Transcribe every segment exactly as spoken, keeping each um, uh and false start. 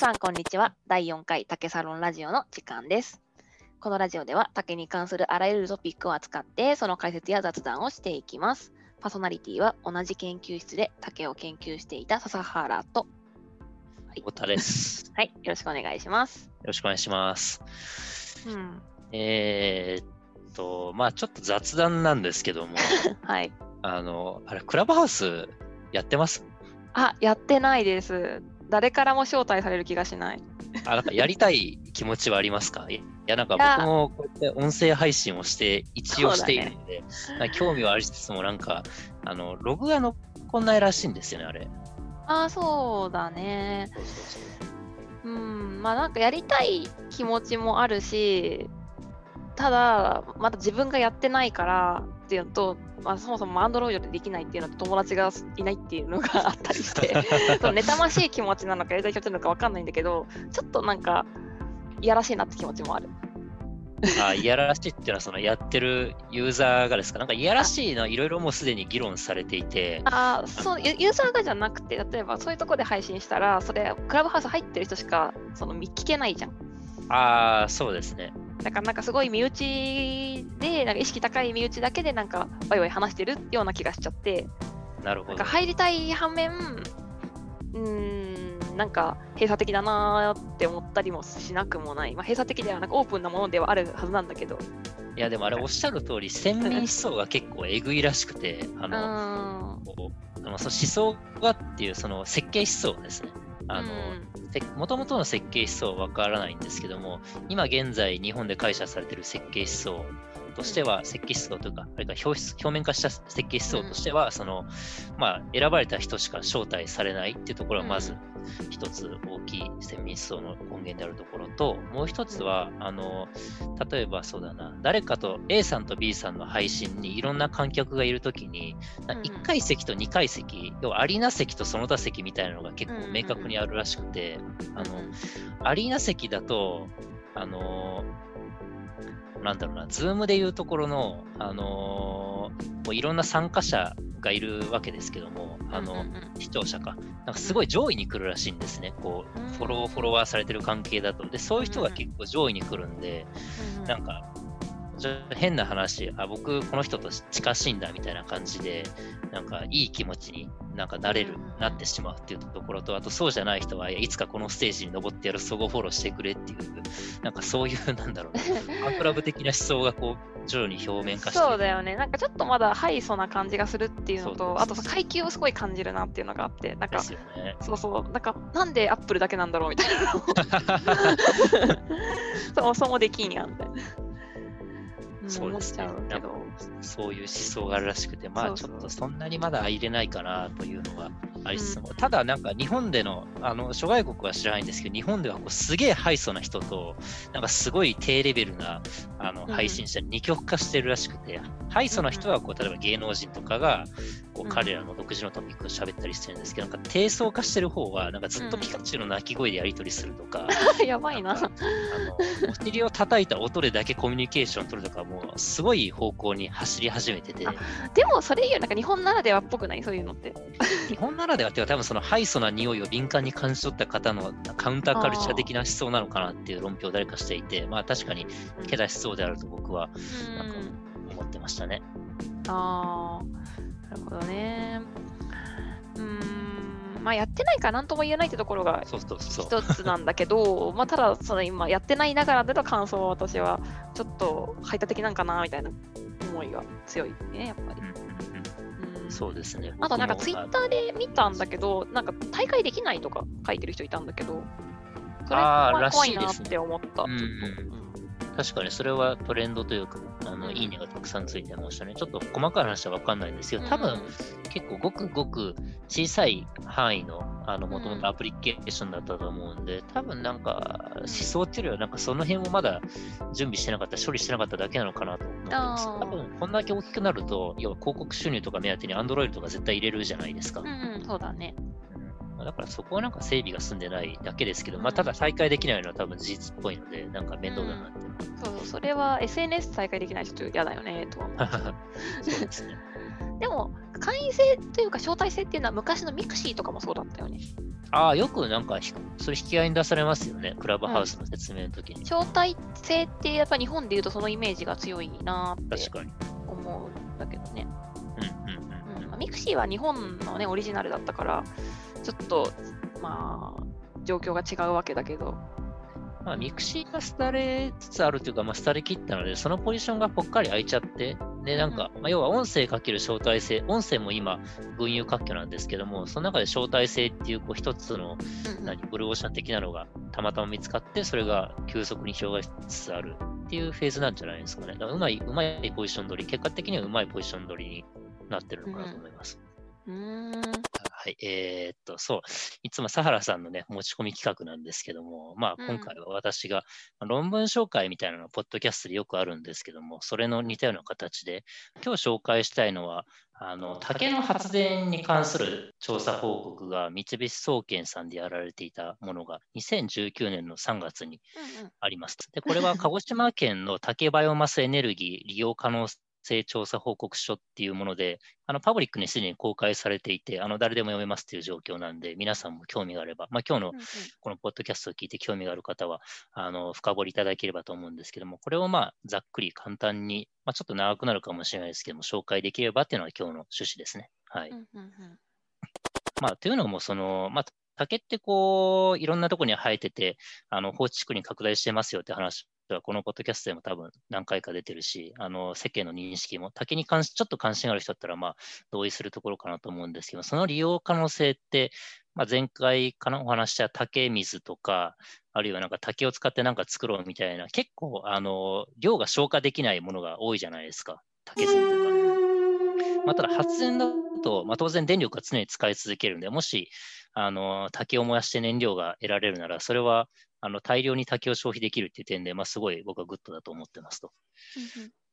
さんこんにちは。だいよんかい竹サロンラジオの時間です。このラジオでは竹に関するあらゆるトピックを扱って、その解説や雑談をしていきます。パーソナリティは同じ研究室で竹を研究していた笹原と太田です、はい、よろしくお願いします。よろしくお願いします、うん、えー、っとまあちょっと雑談なんですけどもはい、あのあれクラブハウスやってます？あ、やってないです。誰からも招待される気がしないあ、なんかやりたい気持ちはありますか？いや、なんか僕もこうやって音声配信をして一応しているので、ね、興味はありつつも、なんかあのログが残んないらしいんですよね、あれ。あ、そうだね。そうそうそう、うん、まあなんかやりたい気持ちもあるし、ただまだ自分がやってないからっていうのと、まあ、そもそも Android でできないっていうのと、友達がいないっていうのがあったりしてその妬ましい気持ちなのかやりたい気持ちなのか分かんないんだけど、ちょっとなんかいやらしいなって気持ちもあるあ、いやらしいっていうのはそのやってるユーザーがですか？なんかいやらしいのはいろいろもうすでに議論されていて、ああ、そう、ユーザーがじゃなくて、例えばそういうとこで配信したら、それクラブハウス入ってる人しかその聞けないじゃん。ああ、そうですね。なんかなんかすごい身内で、なんか意識高い身内だけでなんかワイワイ話してるような気がしちゃって。なるほど。なんか入りたい反面、うーん、なんか閉鎖的だなって思ったりもしなくもない。まあ、閉鎖的ではなくオープンなものではあるはずなんだけど。いや、でもあれおっしゃる通り、先民思想が結構えぐいらしくて、あの、その思想がっていう、その設計思想ですね。あの、もともとの設計思想は分からないんですけども、今現在日本で解釈されている設計思想としては、設計思想というか、あれか 表, 表面化した設計思想としては、うん、そのまあ、選ばれた人しか招待されないっていうところは、まず一つ大きい先民思想の根源であるところと、もう一つは、あの例えばそうだな、誰かと A さんと B さんの配信にいろんな観客がいるときに、いっかい席とにかい席、要はアリーナ席とその他席みたいなのが結構明確にあるらしくて、あのアリーナ席だと、あのなんだろうな、ズームでいうところの、あのー、もういろんな参加者がいるわけですけども、あの、うんうんうん、視聴者か、なんかすごい上位に来るらしいんですね、こう、フォロー、フォロワーされてる関係だと。で、そういう人が結構上位に来るんで、うんうん、なんか、変な話、あ、僕、この人と近しいんだみたいな感じで、なんか、いい気持ちになんかなれる、なってしまうっていうところと、あと、そうじゃない人は、いや、いつかこのステージに登ってやる、そごフォローしてくれっていう、なんかそういう、なんだろう、アンクラブ的な思想がこう、徐々に表面化して。そうだよね、なんかちょっとまだハイソな感じがするっていうのと、あと、階級をすごい感じるなっていうのがあって、なんか、ですよね、そうそう、なんか、なんでアップルだけなんだろうみたいな。そもそもできんやんみたいな。そうですね、なんかそういう思想があるらしくて、まあちょっとそんなにまだ入れないかなというのがありつつも、ただなんか日本での、あの諸外国は知らないんですけど、日本ではこうすげえハイソな人と、なんかすごい低レベルなあの配信者、二極化してるらしくて、うん、ハイソな人はこう例えば芸能人とかがこう彼らの独自のトピックを喋ったりしてるんですけど、なんか低層化してる方はなんかずっとピカチュウの鳴き声でやり取りするとか、うん、やばいな、あのお尻を叩いた音でだけコミュニケーション取るとか、もうすごい方向に走り始めてて。でもそれ言う、なんか日本ならではっぽくない、そういうのって。日本ならではっていうか、多分そのハイソな匂いを敏感に感じ取った方のカウンターカルチャー的な思想なのかなっていう論評を誰かしていて、まあ確かに気だしそうであると僕はなんか思ってましたね。ああ、なるほどね。うーん、まあやってないから何とも言えないってところが一つなんだけど、そうそうそうまあただその今やってないながらでの感想は、私はちょっと排他的なんかなみたいな思いが強いね、やっぱり。そうですね。あとなんかツイッターで見たんだけど、なんか大会できないとか書いてる人いたんだけど、それは怖いなって思った。ね、うん、確かにそれはトレンドというか、あのいいねがたくさんついてましたね。ちょっと細かい話は分かんないんですけど、多分、うん、結構ごくごく小さい範囲の、あの元々アプリケーションだったと思うんで、うん、多分なんか思想っていうよりは、なんかその辺をまだ準備してなかった、処理してなかっただけなのかなと思ってます。多分こんだけ大きくなると、要は広告収入とか目当てに Android とか絶対入れるじゃないですか。うん、そうだね。だからそこはなんか整備が済んでないだけですけど、まあ、ただ再開できないのは多分事実っぽいので、なんか面倒だなって、うん、そう、それは エスエヌエス 再開できない人嫌だよねとは思うそうですねでも会員制というか招待制っていうのは昔のミクシーとかもそうだったよね。ああ、よくなんかそれ引き合いに出されますよね、クラブハウスの説明の時に、うん、招待制ってやっぱ日本でいうとそのイメージが強いなって思うんだけどね。うんうんうんうん、ミクシーは日本のねオリジナルだったからちょっとまあ状況が違うわけだけど、まあ、ミクシーが廃れつつあるというか、まあ、廃れ切ったのでそのポジションがぽっかり空いちゃってでなんか、まあ、要は音声かける招待制、音声も今群雄割拠なんですけども、その中で招待制ってい う, こう一つの何ブルーオーシャン的なのがたまたま見つかってそれが急速に広がりつつあるっていうフェーズなんじゃないですかね。だからうまいうまいポジション取り、結果的にはうまいポジション取りになってるのかなと思います。うん、はい、えー、っとそういつも佐原さんのね持ち込み企画なんですけども、まあ、今回は私が論文紹介みたいなのがポッドキャストでよくあるんですけども、それの似たような形で今日紹介したいのはあの竹の発電に関する調査報告が三菱総研さんでやられていたものがにせんじゅうきゅうねんのさんがつにあります。でこれは鹿児島県の竹バイオマスエネルギー利用可能性調査報告書っていうもので、あのパブリックにすでに公開されていて、あの誰でも読めますという状況なんで、皆さんも興味があれば、まあ、今日のこのポッドキャストを聞いて興味がある方はあの深掘りいただければと思うんですけども、これをまあざっくり簡単に、まあ、ちょっと長くなるかもしれないですけども紹介できればっていうのが今日の趣旨ですね。はい、うんうんうん、まあ、というのもその、まあ、竹ってこういろんなところに生えててあの放置地区に拡大してますよって話はこのポッドキャストでも多分何回か出てるし、あの世間の認識も竹に関しちょっと関心がある人だったらまあ同意するところかなと思うんですけど、その利用可能性って、まあ、前回かなお話した竹水とかあるいはなんか竹を使って何か作ろうみたいな結構あの量が消化できないものが多いじゃないですか、竹炭とか、まあ、ただ発電だと、まあ、当然電力が常に使い続けるので、もしあの竹を燃やして燃料が得られるならそれはあの大量に竹を消費できるっていう点で、まあ、すごい僕はグッドだと思ってますと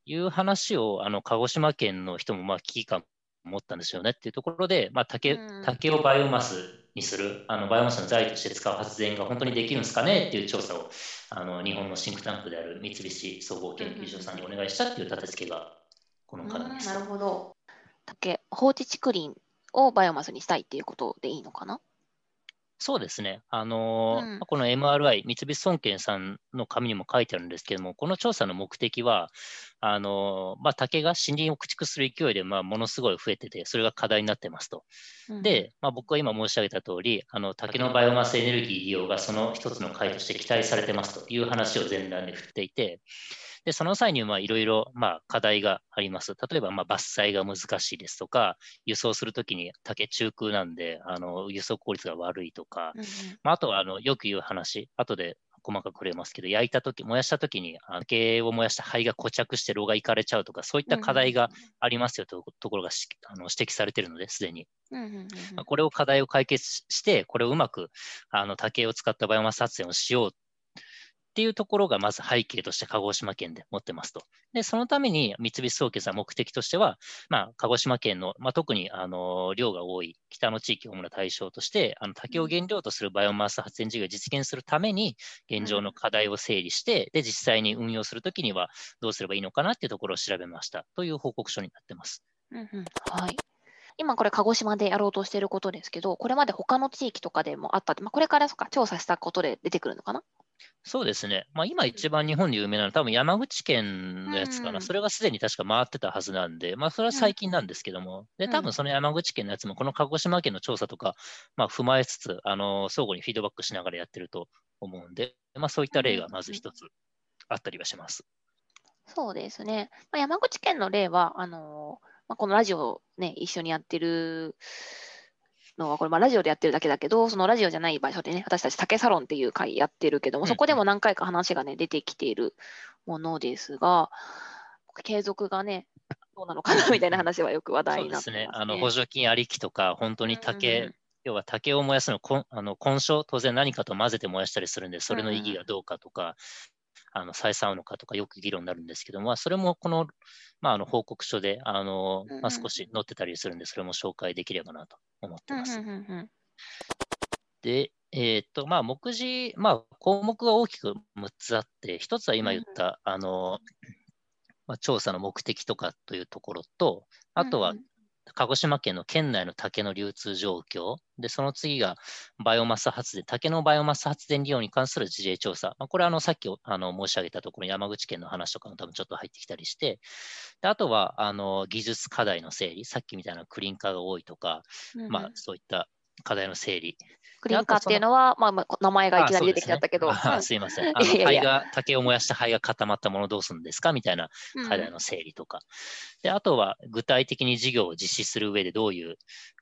いう話をあの鹿児島県の人もまあ危機感を持ったんですよねっていうところで、まあ、竹, 竹をバイオマスにするあのバイオマスの材として使う発電が本当にできるんですかねっていう調査をあの日本のシンクタンクである三菱総合研究所さんにお願いしたっていう立て付けがこの方です。なるほど。竹放置竹林をバイオマスにしたいっていうことでいいのかな。そうですね、あのーうん、この エムアールアイ 三菱総研さんの紙にも書いてあるんですけども、この調査の目的はあのーまあ、竹が森林を駆逐する勢いで、まあ、ものすごい増えててそれが課題になってますと、うん、で、まあ、僕が今申し上げた通りあの竹のバイオマスエネルギー利用がその一つの解として期待されてますという話を前段で振っていて、でその際にいろいろ課題があります。例えばまあ伐採が難しいですとか、輸送するときに竹中空なんであの輸送効率が悪いとか、うんうん、まあ、あとはあのよく言う話後で細かく触れますけど、焼いたとき燃やしたときに竹を燃やした灰が固着して炉がいかれちゃうとか、そういった課題がありますよというところがあの指摘されているのですでに、うんうんうん、まあ、これを課題を解決してこれをうまくあの竹を使ったバイオマス発電をしようっていうところがまず背景として鹿児島県で持ってますと。でそのために三菱総研さん目的としては、まあ、鹿児島県の、まあ、特にあの量が多い北の地域を主な対象としてあの竹を原料とするバイオマス発電事業を実現するために現状の課題を整理して、うん、で実際に運用するときにはどうすればいいのかなっていうところを調べましたという報告書になってます。うんうん、はい、今これ鹿児島でやろうとしていることですけど、これまで他の地域とかでもあったって、まあ、これからそか調査したことで出てくるのかな。そうですね、まあ、今一番日本で有名なのは多分山口県のやつかな、うん、それがすでに確か回ってたはずなんで、まあ、それは最近なんですけども、うん、で多分その山口県のやつもこの鹿児島県の調査とか、まあ、踏まえつつあの相互にフィードバックしながらやってると思うんで、まあ、そういった例がまず一つあったりはします。そうですね、まあ、山口県の例はあのーまあ、このラジオを、ね、一緒にやってるのはこれまあラジオでやってるだけだけど、そのラジオじゃない場所でね私たち竹サロンっていう会やってるけども、そこでも何回か話がね出てきているものですが、継続がねどうなのかなみたいな話はよく話題になってますね。そうですね、あの補助金ありきとか本当に竹、うんうん、要は竹を燃やすのこあの根性当然何かと混ぜて燃やしたりするんでそれの意義がどうかとか、うんうん、あの採算あるのかとかよく議論になるんですけども、それもこの、まあ、あの報告書であの、まあ、少し載ってたりするんでそれも紹介できればなと思ってます。で、えーっとまあ、目次、まあ、項目が大きくむっつあって、ひとつは今言った、うん、あのまあ、調査の目的とかというところと、あとは、うん、鹿児島県の県内の竹の流通状況で、その次がバイオマス発電、竹のバイオマス発電利用に関する事例調査、まあ、これはあのさっきあの申し上げたところ、山口県の話とかも多分ちょっと入ってきたりして、であとはあの技術課題の整理、さっきみたいなクリンカーが多いとか、うん、まあ、そういった課題の整理。クリンカーっていうのは、まあまあ、名前がいきなり出てきちゃったけど、ああすいません、あの灰が竹を燃やした灰が固まったものどうするんですかみたいな課題の整理とか、うん、であとは具体的に事業を実施する上でどういう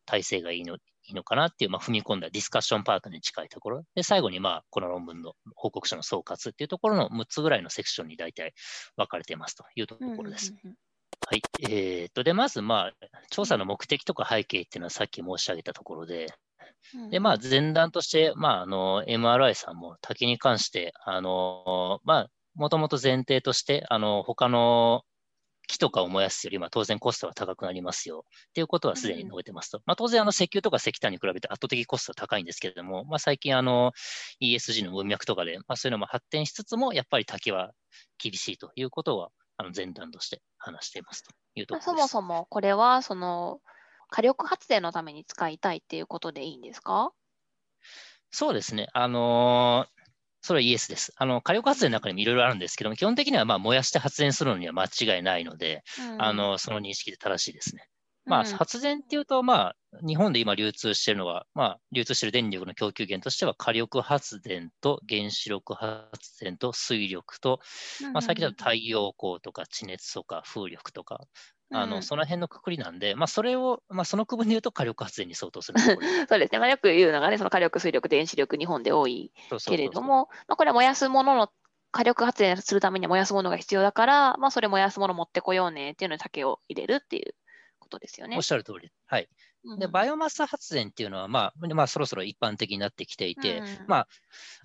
体制がいいの、いいのかなっていう、まあ、踏み込んだディスカッションパートに近いところで、最後に、まあ、この論文の報告書の総括っていうところのむっつぐらいのセクションに大体分かれていますというところです。うんうんうん、はい、えー、とでまず、まあ、調査の目的とか背景っていうのはさっき申し上げたところで、でまあ、前段として、まあ、あの エムアールアイ さんも竹に関してもともと前提としてあの他の木とかを燃やすより、まあ、当然コストは高くなりますよっていうことはすでに述べてますと、うん、まあ、当然あの石油とか石炭に比べて圧倒的コストは高いんですけれども、まあ、最近あの イーエスジー の文脈とかで、まあ、そういうのも発展しつつもやっぱり竹は厳しいということはあの前段として話していますというところです。そもそもこれはその火力発電のために使いたいっていうことでいいんですか？そうですね、あのー、それはイエスです。あの火力発電の中にもいろいろあるんですけども、基本的にはまあ燃やして発電するのには間違いないので、うん、あのその認識で正しいですね。まあ、発電っていうと、まあ、日本で今流通しているのは、まあ、流通している電力の供給源としては火力発電と原子力発電と水力と、まあ、最近だと太陽光とか地熱とか風力とか、あのその辺のくくりなんで、まあ、それを、まあ、その区分で言うと火力発電に相当するところそうですね、まあ、よく言うのがね、その火力、水力、電子力、日本で多いけれども、これは燃やすものの、火力発電するためには燃やすものが必要だから、まあ、それ燃やすもの持ってこようねっていうのに竹を入れるっていう。ことですよね。おっしゃる通り、はい、でバイオマス発電っていうのは、まあまあ、そろそろ一般的になってきていて、うんうん、まあ、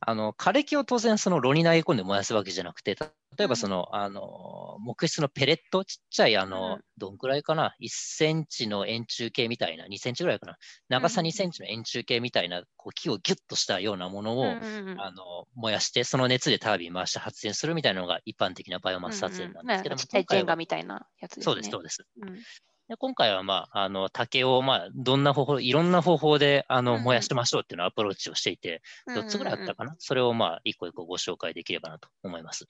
あの枯れ木を当然その炉に投げ込んで燃やすわけじゃなくて、例えばその、うん、あの木質のペレット、ちっちゃいあの、うん、どんくらいかな、いっセンチの円柱形みたいな、にセンチぐらいかな、長さにセンチの円柱形みたいな、うん、こう木をギュッとしたようなものを、うんうん、あの燃やして、その熱でタービン回して発電するみたいなのが一般的なバイオマス発電なんですけども、うんうん、ちっちゃいジェンガみたいなやつですね。そうです、そうです。うん、で今回は、まあ、あの竹を、まあ、どんな方法、いろんな方法であの燃やしてましょうっていうのをアプローチをしていて、よっつぐらいあったかな、それをまあ一個一個ご紹介できればなと思います。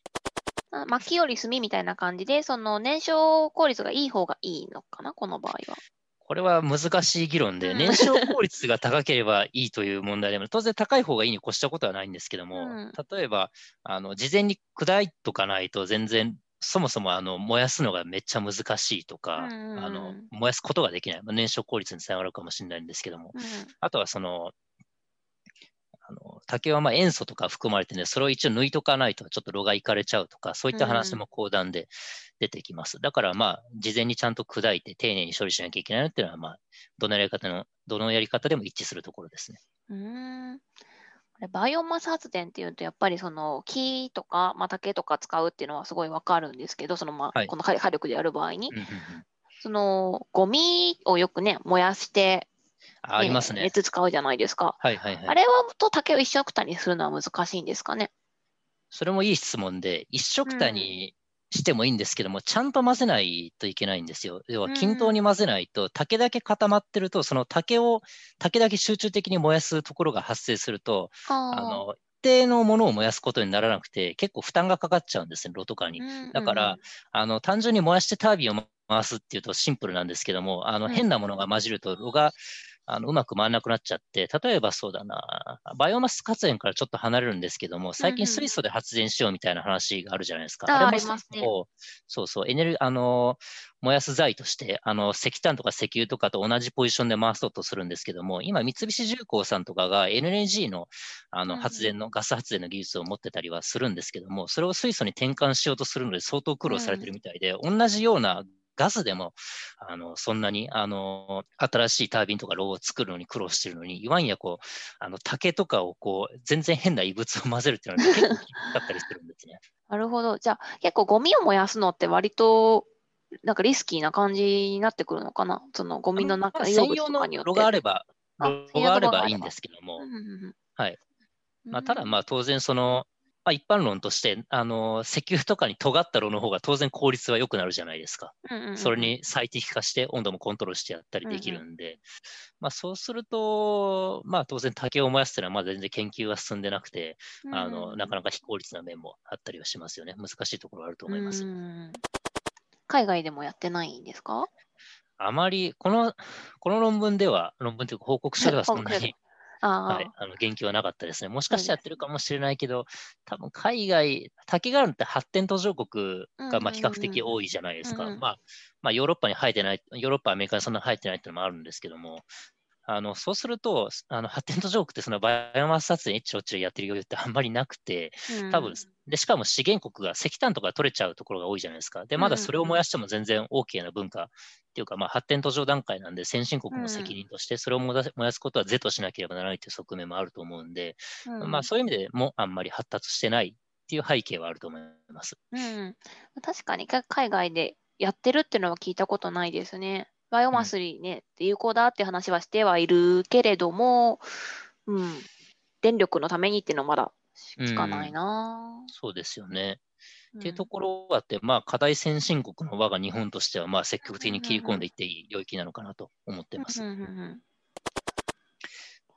薪より炭みたいな感じで、その燃焼効率がいい方がいいのかな、この場合は。これは難しい議論で、燃焼効率が高ければいいという問題でも、当然高い方がいいに越したことはないんですけども、うん、例えばあの事前に砕いとかないと全然、そもそもあの燃やすのがめっちゃ難しいとか、うんうん、あの燃やすことができない、まあ、燃焼効率につながるかもしれないんですけども、うん、あとはその、あの竹はまあ塩素とか含まれてね、それを一応抜いとかないとちょっと炉がいかれちゃうとか、そういった話も講談で出てきます。うん、だからまあ事前にちゃんと砕いて丁寧に処理しなきゃいけないのっていうのは、まあどのやり方のどのやり方でも一致するところですね。うん、バイオマス発電っていうとやっぱりその木とか、まあ、竹とか使うっていうのはすごいわかるんですけど、そのまあこの火力でやる場合に、はい、そのゴミをよくね燃やして、ね、ありますね、熱使うじゃないですか、はいはいはい、あれはと竹を一緒くたにするのは難しいんですかね。それもいい質問で、一緒くたにしてもいいんですけども、うん、ちゃんと混ぜないといけないんですよ。要は均等に混ぜないと、竹だけ固まってると、その竹を竹だけ集中的に燃やすところが発生すると、あの一定のものを燃やすことにならなくて結構負担がかかっちゃうんですね、炉とかに。だからあの単純に燃やしてタービンを回すっていうとシンプルなんですけども、あの変なものが混じると炉があのうまく回らなくなっちゃって、例えばそうだな、バイオマス発電からちょっと離れるんですけども、最近水素で発電しようみたいな話があるじゃないですか。うんうん、あれも水素を、ありますね、そうそう、エネルギー、あの燃やす材としてあの石炭とか石油とかと同じポジションで回そうとするんですけども、今三菱重工さんとかが エヌエージー の、 あの発電の、うん、ガス発電の技術を持ってたりはするんですけども、それを水素に転換しようとするので相当苦労されてるみたいで、うん、同じようなガスでもあのそんなにあの新しいタービンとか炉を作るのに苦労してるのに、いわんやこうあの竹とかをこう全然変な異物を混ぜるっていうのが結構きつかったりするんですね。なるほど。じゃあ結構ゴミを燃やすのって割となんかリスキーな感じになってくるのかな。そのゴミの中に専用の炉があれば炉があればいいんですけども、うんうんうん、はい、まあ、ただまあ当然そのまあ、一般論としてあの石油とかに尖った炉の方が当然効率は良くなるじゃないですか、うんうん、それに最適化して温度もコントロールしてやったりできるんで、うんうん、まあ、そうすると、まあ、当然竹を燃やすというのはまだ全然研究は進んでなくて、うんうん、あのなかなか非効率な面もあったりはしますよね。難しいところはあると思います、うん、海外でもやってないんですか？あまりこの、この論文では論文というか報告書ではそんなにあはい、あの言及はなかったですね。もしかしてやってるかもしれないけど、多分海外、竹があるって発展途上国がまあ比較的多いじゃないですか。うんうん、まあ、まあ、ヨーロッパに生えてない、ヨーロッパ、アメリカにそんなに生えてないっていうのもあるんですけども、あのそうすると、あの発展途上国ってそのバイオマス発電一丁一丁やってる余裕ってあんまりなくて、多分、うん、でしかも資源国が石炭とか取れちゃうところが多いじゃないですか。で、まだそれを燃やしても全然 OK な文化。うんうんっていうかまあ、発展途上段階なんで先進国の責任としてそれを燃やすことは是としなければならないという側面もあると思うんで、うんまあ、そういう意味でもあんまり発達してないっていう背景はあると思います、うん、確かに海外でやってるっていうのは聞いたことないですね。バイオマスに、ねうん、有効だって話はしてはいるけれども、うん、電力のためにっていうのはまだ聞かないな、うん、そうですよねっていうところがあって、まあ、課題先進国の我が日本としては、まあ、積極的に切り込んでいっていい領域なのかなと思ってます。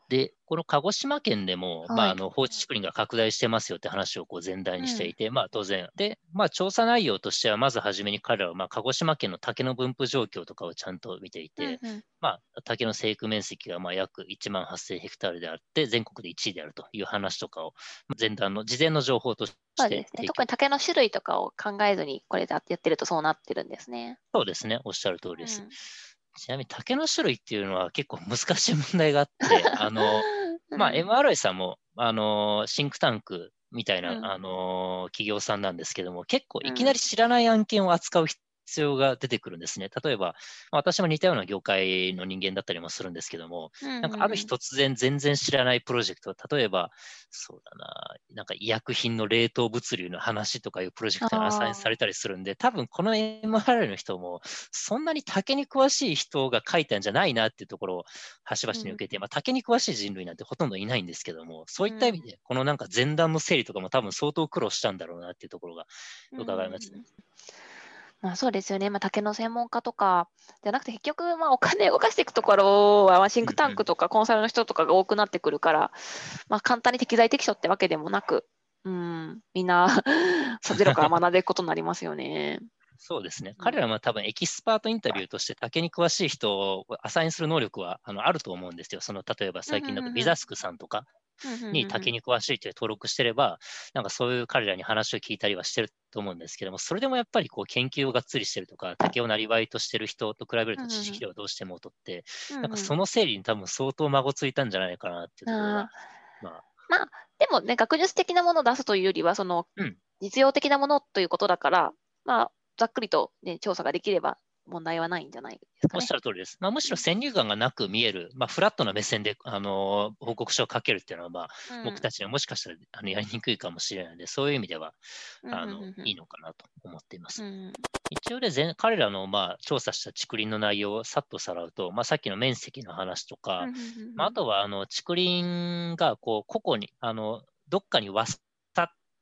で、この鹿児島県でも、はいまあ、あの放置竹林が拡大してますよって話をこう前段にしていて、うんまあ、当然で、まあ、調査内容としてはまず初めに彼らはまあ鹿児島県の竹の分布状況とかをちゃんと見ていて、うんうんまあ、竹の生育面積がまあ約いちまんはっせんヘクタールであって全国でいちいであるという話とかを前段の事前の情報としてそうですね、特に竹の種類とかを考えずにこれでやってるとそうなってるんですね。そうですね、おっしゃる通りです、うん、ちなみに竹の種類っていうのは結構難しい問題があってあの、まあ、エムアールアイ さんもあのシンクタンクみたいな、うん、あの企業さんなんですけども結構いきなり知らない案件を扱う必要が出てくるんですね。例えば私も似たような業界の人間だったりもするんですけども、うんうんうん、なんかある日突然全然知らないプロジェクト、例えばそうだな、なんか医薬品の冷凍物流の話とかいうプロジェクトにアサインされたりするんで、多分この エムアールアイ の人もそんなに竹に詳しい人が書いたんじゃないなっていうところを端々に受けて、うんまあ、竹に詳しい人類なんてほとんどいないんですけども、そういった意味でこのなんか前段の整理とかも多分相当苦労したんだろうなっていうところが伺いますね。うんまあ、そうですよね、まあ、竹の専門家とかじゃなくて結局まあお金動かしていくところはシンクタンクとかコンサルの人とかが多くなってくるから、まあ、簡単に適材適所ってわけでもなく、うん、みんなゼロから学んでいくことになりますよね。そうですね、彼らは多分エキスパートインタビューとして竹に詳しい人をアサインする能力は あのあると思うんですよ。その例えば最近だとビザスクさんとかに竹に詳しいという登録してればなんかそういう彼らに話を聞いたりはしてると思うんですけども、それでもやっぱりこう研究をがっつりしてるとか竹をなりわいとしてる人と比べると知識量どうしても劣って、うんうん、なんかその整理に多分相当孫ついたんじゃないかなっていうところが、うんまあ、まあでもね学術的なものを出すというよりはその、うん、実用的なものということだからまあざっくりと、ね、調査ができれば問題はないんじゃないですかね。おっしゃる通りです、まあ、むしろ先入観がなく見える、まあ、フラットな目線で、あのー、報告書を書けるっていうのは、まあうん、僕たちはもしかしたらあのやりにくいかもしれないのでそういう意味ではあの、うんうんうん、いいのかなと思っています、うん、一応で全彼らの、まあ、調査した竹林の内容をさっとさらうと、まあ、さっきの面積の話とか、うんうんうんまあ、あとはあの竹林がこう個々にあのどっかにわす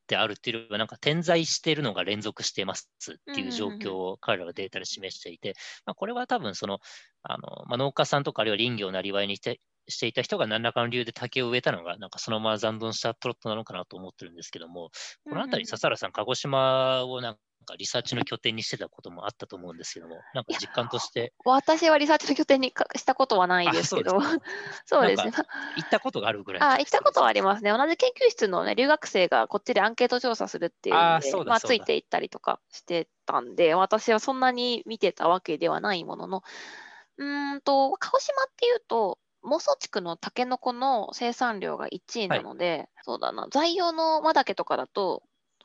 であるっていうよりはなんか点在しているのが連続してますっていう状況を彼らはデータで示していて、うんうんうんまあ、これは多分その、あの、まあ、農家さんとかあるいは林業をなりわいにして、していた人が何らかの理由で竹を植えたのがなんかそのまま残存したプロットなのかなと思ってるんですけども、このあたり笹原さん鹿児島をなんかなんかリサーチの拠点にしてたこともあったと思うんですけども、なんか実感として私はリサーチの拠点にしたことはないですけど、そうですね。行ったことがあるぐらい。あ、行ったことはありますね。同じ研究室の、ね、留学生がこっちでアンケート調査するっていうので、まあ、ついて行ったりとかしてたんで、私はそんなに見てたわけではないものの、うーんと鹿児島っていうと妄想地区のタケノコの生産量がいちいなので、はい、そうだな在用のマダケとかだと。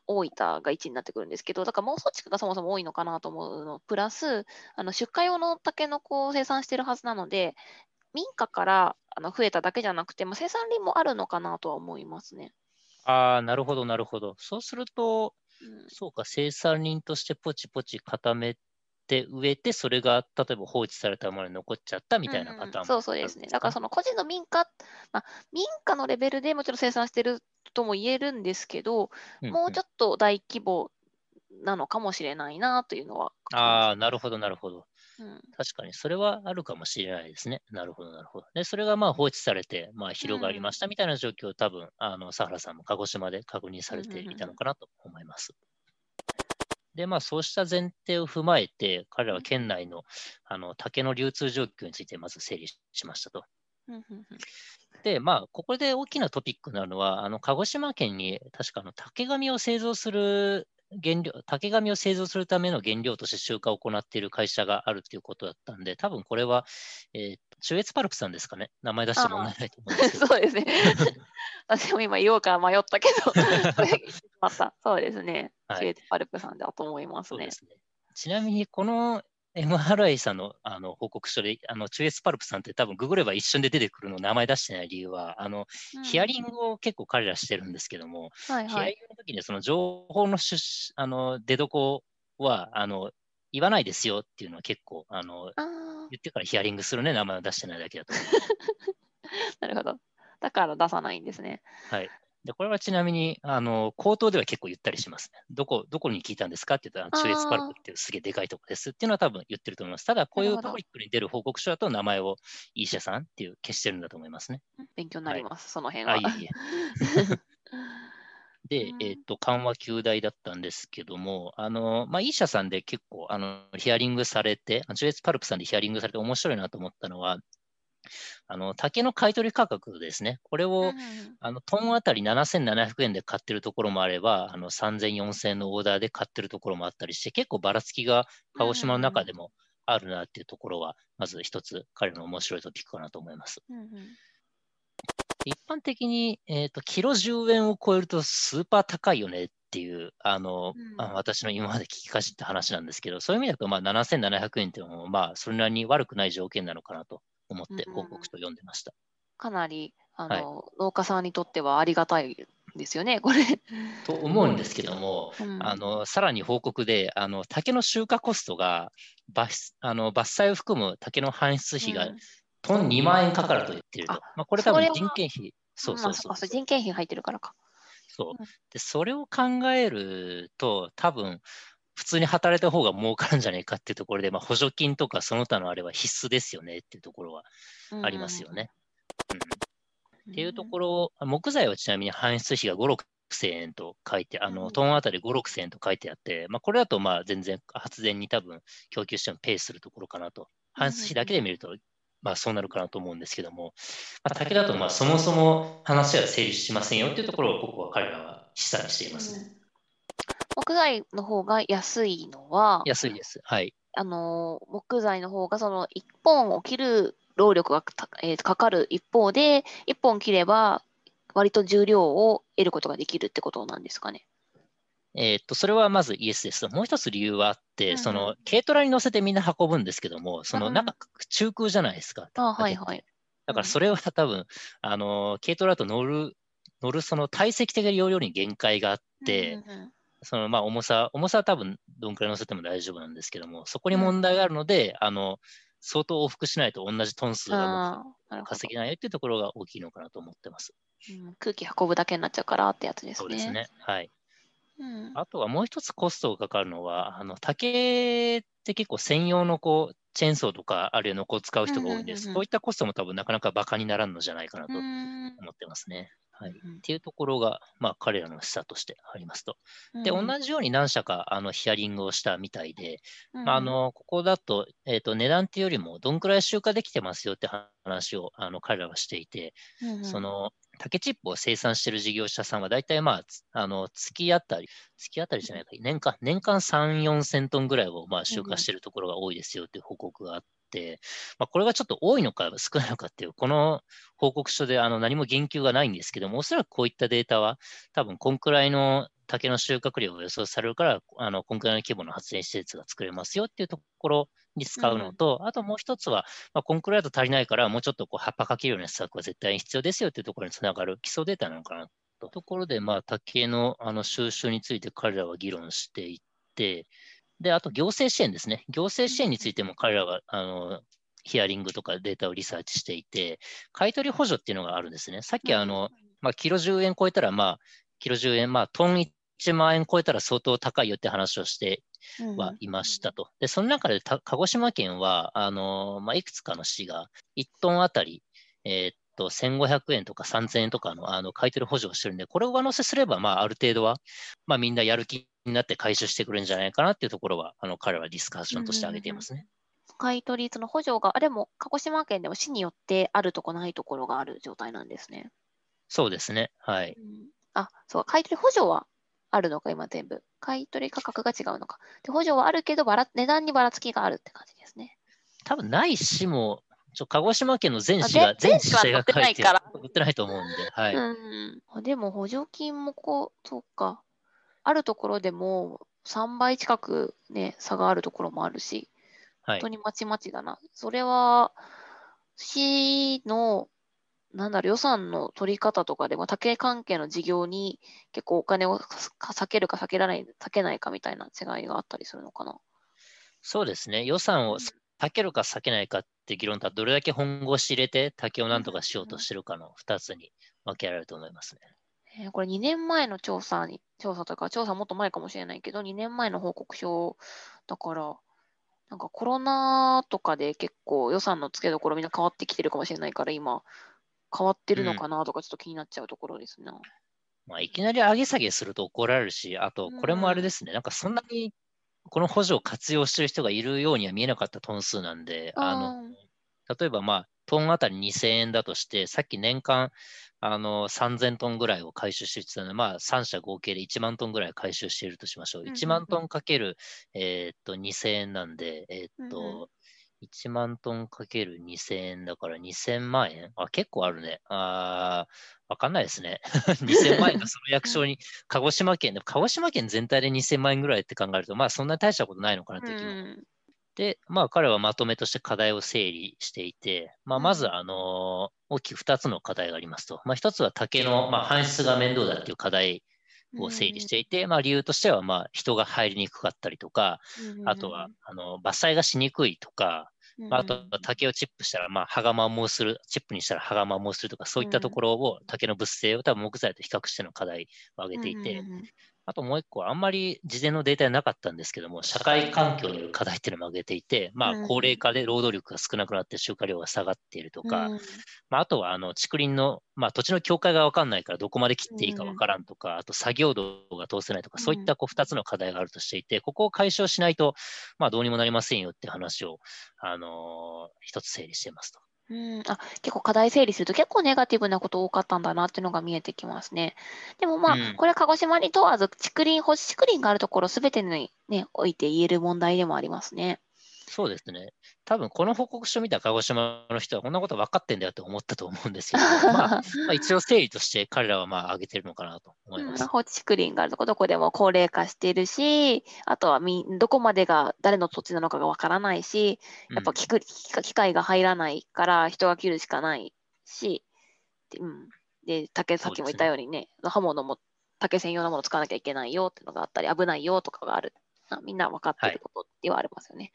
大分がいちいになってくるんですけど、だから妄想地区がそもそも多いのかなと思うのプラスあの出荷用のタケノコを生産してるはずなので民家からあの増えただけじゃなくて、まあ、生産量もあるのかなとは思いますね。ああなるほどなるほど。そうすると、うん、そうか生産林としてポチポチ固めって植えて、それが例えば放置されたままで残っちゃったみたいなパターンも、うん、そうそうですね。だからその個人の民家、まあ、民家のレベルでもちろん生産してるとも言えるんですけど、うんうん、もうちょっと大規模なのかもしれないなというのは。ああ、なるほどなるほど、うん、確かにそれはあるかもしれないですね。なるほどなるほど。でそれがまあ放置されて、まあ、広がりましたみたいな状況を、うん、多分あの佐原さんも鹿児島で確認されていたのかなと思います、うんうんうん。でまあ、そうした前提を踏まえて、彼らは県内 の, あの竹の流通状況についてまず整理しましたと。で、まあ、ここで大きなトピックなのは、あの鹿児島県に確かあの竹紙を製造する原料、竹紙を製造するための原料として集荷を行っている会社があるということだったんで、多分これは、えー、中越パルプさんですかね、名前出してもらえないと思うんですけど。そうですね。私も今言おうから迷ったけど、またそうですね。はい、中越パルプさんだと思いますね。そうですね。ちなみにこの エムアールアイ さん の, あの報告書で、あの中越パルプさんって多分ググれば一瞬で出てくるのを名前出してない理由は、あの、うん、ヒアリングを結構彼らしてるんですけども、はいはい、ヒアリングの時にその情報の出あの出どこはあの言わないですよっていうのは結構あのあ言ってからヒアリングするね、名前を出してないだけだと思います。なるほど。だから出さないんですね。はい。でこれはちなみにあの口頭では結構言ったりしますね。どこどこに聞いたんですかって言ったら、中越パルプっていうすげえでかいとこですっていうのは多分言ってると思います。ただこういうパブリックに出る報告書だと名前を医者さんっていう消してるんだと思いますね。勉強になります、はい、その辺は。あ、いえいえ。で、えー、と緩和及第だったんですけども、あのまあ、イーシャさんで結構あのヒアリングされて、中越パルプさんでヒアリングされて面白いなと思ったのは、あの竹の買取価格ですね、これを、うん、あのトンあたりななせんななひゃくえんで買ってるところもあれば、あのさんぜん、よんせんえんのオーダーで買ってるところもあったりして、結構ばらつきが鹿児島の中でもあるなっていうところは、うんうん、まず一つ彼の面白いトピックかなと思います。うんうん、一般的に、えーと、キロじゅうえんを超えるとスーパー高いよねっていうあの、うん、あの私の今まで聞きかじった話なんですけど、そういう意味だと、まあ、ななせんななひゃくえんっていうのも、まあ、それなりに悪くない条件なのかなと思って報告書を読んでました。うん、かなりあの、はい、農家さんにとってはありがたいですよね、これ。と思うんですけども、うん、あのさらに報告であの竹の集荷コストが 伐, あの伐採を含む竹の搬出費が、うん、トンにまんえんかかると言ってると。あ、まあ、これ多分人件費。そうそうそう。まあ、そう人件費入ってるからか。そう。で、それを考えると、多分普通に働いた方が儲かるんじゃないかっていうところで、まあ、補助金とかその他のあれは必須ですよねっていうところはありますよね。うんうん、っていうところ、木材はちなみに搬出費がごまんろくせんえんと書いて、あのトンあたりごまんろくせんえんと書いてあって、まあ、これだとまあ全然発電に多分供給してもペイするところかなと。搬出費だけで見ると、うんうんまあ、そうなるかなと思うんですけども、まあ、竹だとまあそもそも話は成立しませんよっていうところを僕は彼らは示唆にしていますね。うん、木材の方が安いのは安いです、はい、あの木材の方がそのいっぽんを切る労力がか、えー、かかる一方でいっぽん切れば割と重量を得ることができるってことなんですかね。えー、っとそれはまずイエスです。もう一つ理由はあって、うん、その軽トラに乗せてみんな運ぶんですけども、その中、うん、中空じゃないですか。あ、はいはい。だからそれは多分、うん、あの軽トラと乗る乗るその体積的な容量に限界があって、うんうんうん、そのまあ重さ重さは多分どんくらい乗せても大丈夫なんですけども、そこに問題があるので、うん、あの相当往復しないと同じトン数が稼げないよっていうところが大きいのかなと思ってます。うん、空気運ぶだけになっちゃうからってやつですね。そうですね。はい。うん、あとはもう一つコストがかかるのは、あの竹って結構専用のこうチェーンソーとかあるいはノコを使う人が多いんです、うんうんうん、そういったコストも多分なかなかバカにならんのじゃないかなと思ってますね。はい、うん、っていうところが、まあ、彼らの示唆としてありますと。で、同じように何社かあのヒアリングをしたみたいで、うんまあ、あのここだと、えーと、値段っていうよりもどんくらい集荷できてますよって話をあの彼らはしていて、うんうん、その竹チップを生産している事業者さんはだいたい、まあ、あの月あたり、月あたりじゃないか、年間、年間さん、よんせんトンぐらいをまあ集荷しているところが多いですよっていう報告があって、まあ、これがちょっと多いのか少ないのかっていう、この報告書であの何も言及がないんですけども、おそらくこういったデータは、多分こんくらいの竹の収穫量が予想されるから、あのこんくらいの規模の発電施設が作れますよっていうところに使うのと、うん、あともう一つは、まあ、こんくらいだと足りないから、もうちょっとこう葉っぱかけるような施策は絶対に必要ですよっていうところにつながる基礎データなのかなと。ところで、まあ、竹の、あの収集について彼らは議論していて、で、あと行政支援ですね。行政支援についても彼らがあのヒアリングとかデータをリサーチしていて、買取補助っていうのがあるんですね。さっきあの、まあ、キロじゅうえん超えたら、まあ、キロじゅうえん、まあ、トンいちまんえん超えたら相当高いよって話をしてはいましたと。で、その中でた鹿児島県はあの、まあ、いくつかの市がいちトンあたり、えーっとせんごひゃくえんとかさんぜんえんとかの、あの買い取り補助をしてるんで、これを上乗せすれば、まあ、ある程度は、まあ、みんなやる気になって回収してくるんじゃないかなっていうところは、あの彼はディスカッションとして挙げていますね。買い取り、その補助が、あれも鹿児島県でも市によってあるとこないところがある状態なんですね。そうですね。はい。うん、あ、そう、買い取り補助はあるのか、今全部。買い取り価格が違うのか。で、補助はあるけどばら、値段にばらつきがあるって感じですね。多分ない市も、ちょ鹿児島県の全市が、全市が書いてる。売ってないと思うんで。はい、うん。でも補助金もこう、そうか。あるところでもさんばい近く、ね、差があるところもあるし、本当にまちまちだな。はい、それは、市の、なんだろう、予算の取り方とかでも、他系関係の事業に結構お金を避けるか避けらない、避けないかみたいな違いがあったりするのかな。そうですね。予算を避けるか避けないかって議論とは、どれだけ本腰入れて、他系をなんとかしようとしてるかのふたつに分けられると思いますね。えー、これにねんまえの調査に、調査というか、調査もっと前かもしれないけど、にねんまえの報告書だから、なんかコロナとかで結構予算の付けどころみんな変わってきてるかもしれないから、今、変わってるのかなとかちょっと気になっちゃうところですね。うん、まあ、いきなり上げ下げすると怒られるし、あとこれもあれですね、うん、なんかそんなにこの補助を活用してる人がいるようには見えなかったトン数なんで、あの例えば、まあ、トンあたりにせんえんだとして、さっき年間あのさんぜんトンぐらいを回収していたので、まあ、さんしゃ合計でいちまんトンぐらい回収しているとしましょう。いちまんトンかける、えー、っとにせんえんなんで、えー、っと、うんいちまんトンかけるにせんえんだからにせんまんえん、あ、結構あるね。あー、わかんないですね。にせんまんえんがその役所に、鹿児島県で、鹿児島県全体でにせんまんえんぐらいって考えると、まあそんなに大したことないのかなという気も。うん、で、まあ彼はまとめとして課題を整理していて、まあまず、あのー、大きくふたつの課題がありますと。まあひとつは竹の、まあ、搬出が面倒だっていう課題を整理していて、まあ、理由としては、まあ、人が入りにくかったりとか、あとはあの伐採がしにくいとか、まあ、あとは竹をチップしたら、まあ、葉が摩耗する、チップにしたら葉が摩耗するとか、そういったところを竹の物性を多分木材と比較しての課題を挙げていて、あともう一個、あんまり事前のデータはなかったんですけども、社会環境による課題っていうのも挙げていて、まあ、高齢化で労働力が少なくなって、集荷量が下がっているとか、うんまあ、あとはあの竹林の、まあ、土地の境界が分かんないから、どこまで切っていいか分からんとか、うん、あと作業道が通せないとか、そういったこうふたつの課題があるとしていて、ここを解消しないと、まあ、どうにもなりませんよって話を、あのー、ひとつ整理していますと。うん、あ、結構課題整理すると結構ネガティブなこと多かったんだなっていうのが見えてきますね。でもまあ、うん、これは鹿児島に問わず、竹林、保守竹林があるところすべてに、ね、おいて言える問題でもありますね。そうですね。多分この報告書を見た鹿児島の人はこんなこと分かってんだよと思ったと思うんですけど、まあ、まあ一応整理として彼らはまあ挙げてるのかなと思います。放置竹林があるとこどこでも高齢化しているし、あとはみどこまでが誰の土地なのかが分からないし、やっぱ聞く、うん、機械が入らないから人が切るしかないし、で、うん、で竹さっきも言ったようにね、刃物も竹専用のものを使わなきゃいけないよっていうのがあったり、危ないよとかがある。みんな分かってることではありますよね。はい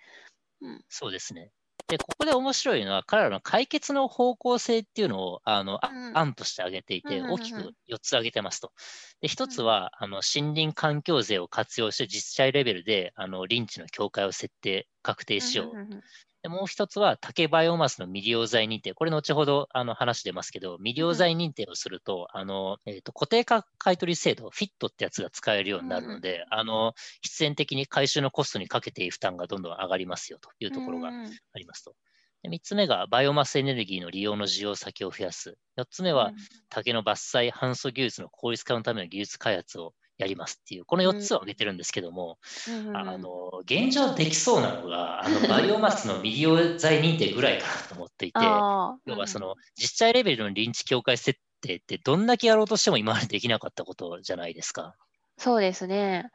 うん、そうですね。で、ここで面白いのは、彼らの解決の方向性っていうのをあの、うん、案として挙げていて、大きくよっつ挙げてますと。で、ひとつは、あの森林環境税を活用して、自治体レベルであの林地の境界を設定、確定しよう。うんうんうん、でもうひとつは、竹バイオマスの未利用材認定、これ、後ほどあの話出ますけど、未利用材認定をすると、あのえー、と固定価格買取制度、フィットってやつが使えるようになるので、うん、あの必然的に回収のコストにかけていい負担がどんどん上がりますよというところがありますと。でみっつめが、バイオマスエネルギーの利用の需要先を増やす。よっつめは、竹の伐採、搬送技術の効率化のための技術開発をやりますっていう、このよっつを挙げてるんですけども、うん、あの現状できそうなのがあのバイオマスの未利用材認定ぐらいかなと思っていて、うん、要はその自治体レベルの林地境界設定ってどんだけやろうとしても今までできなかったことじゃないですか。そうですね、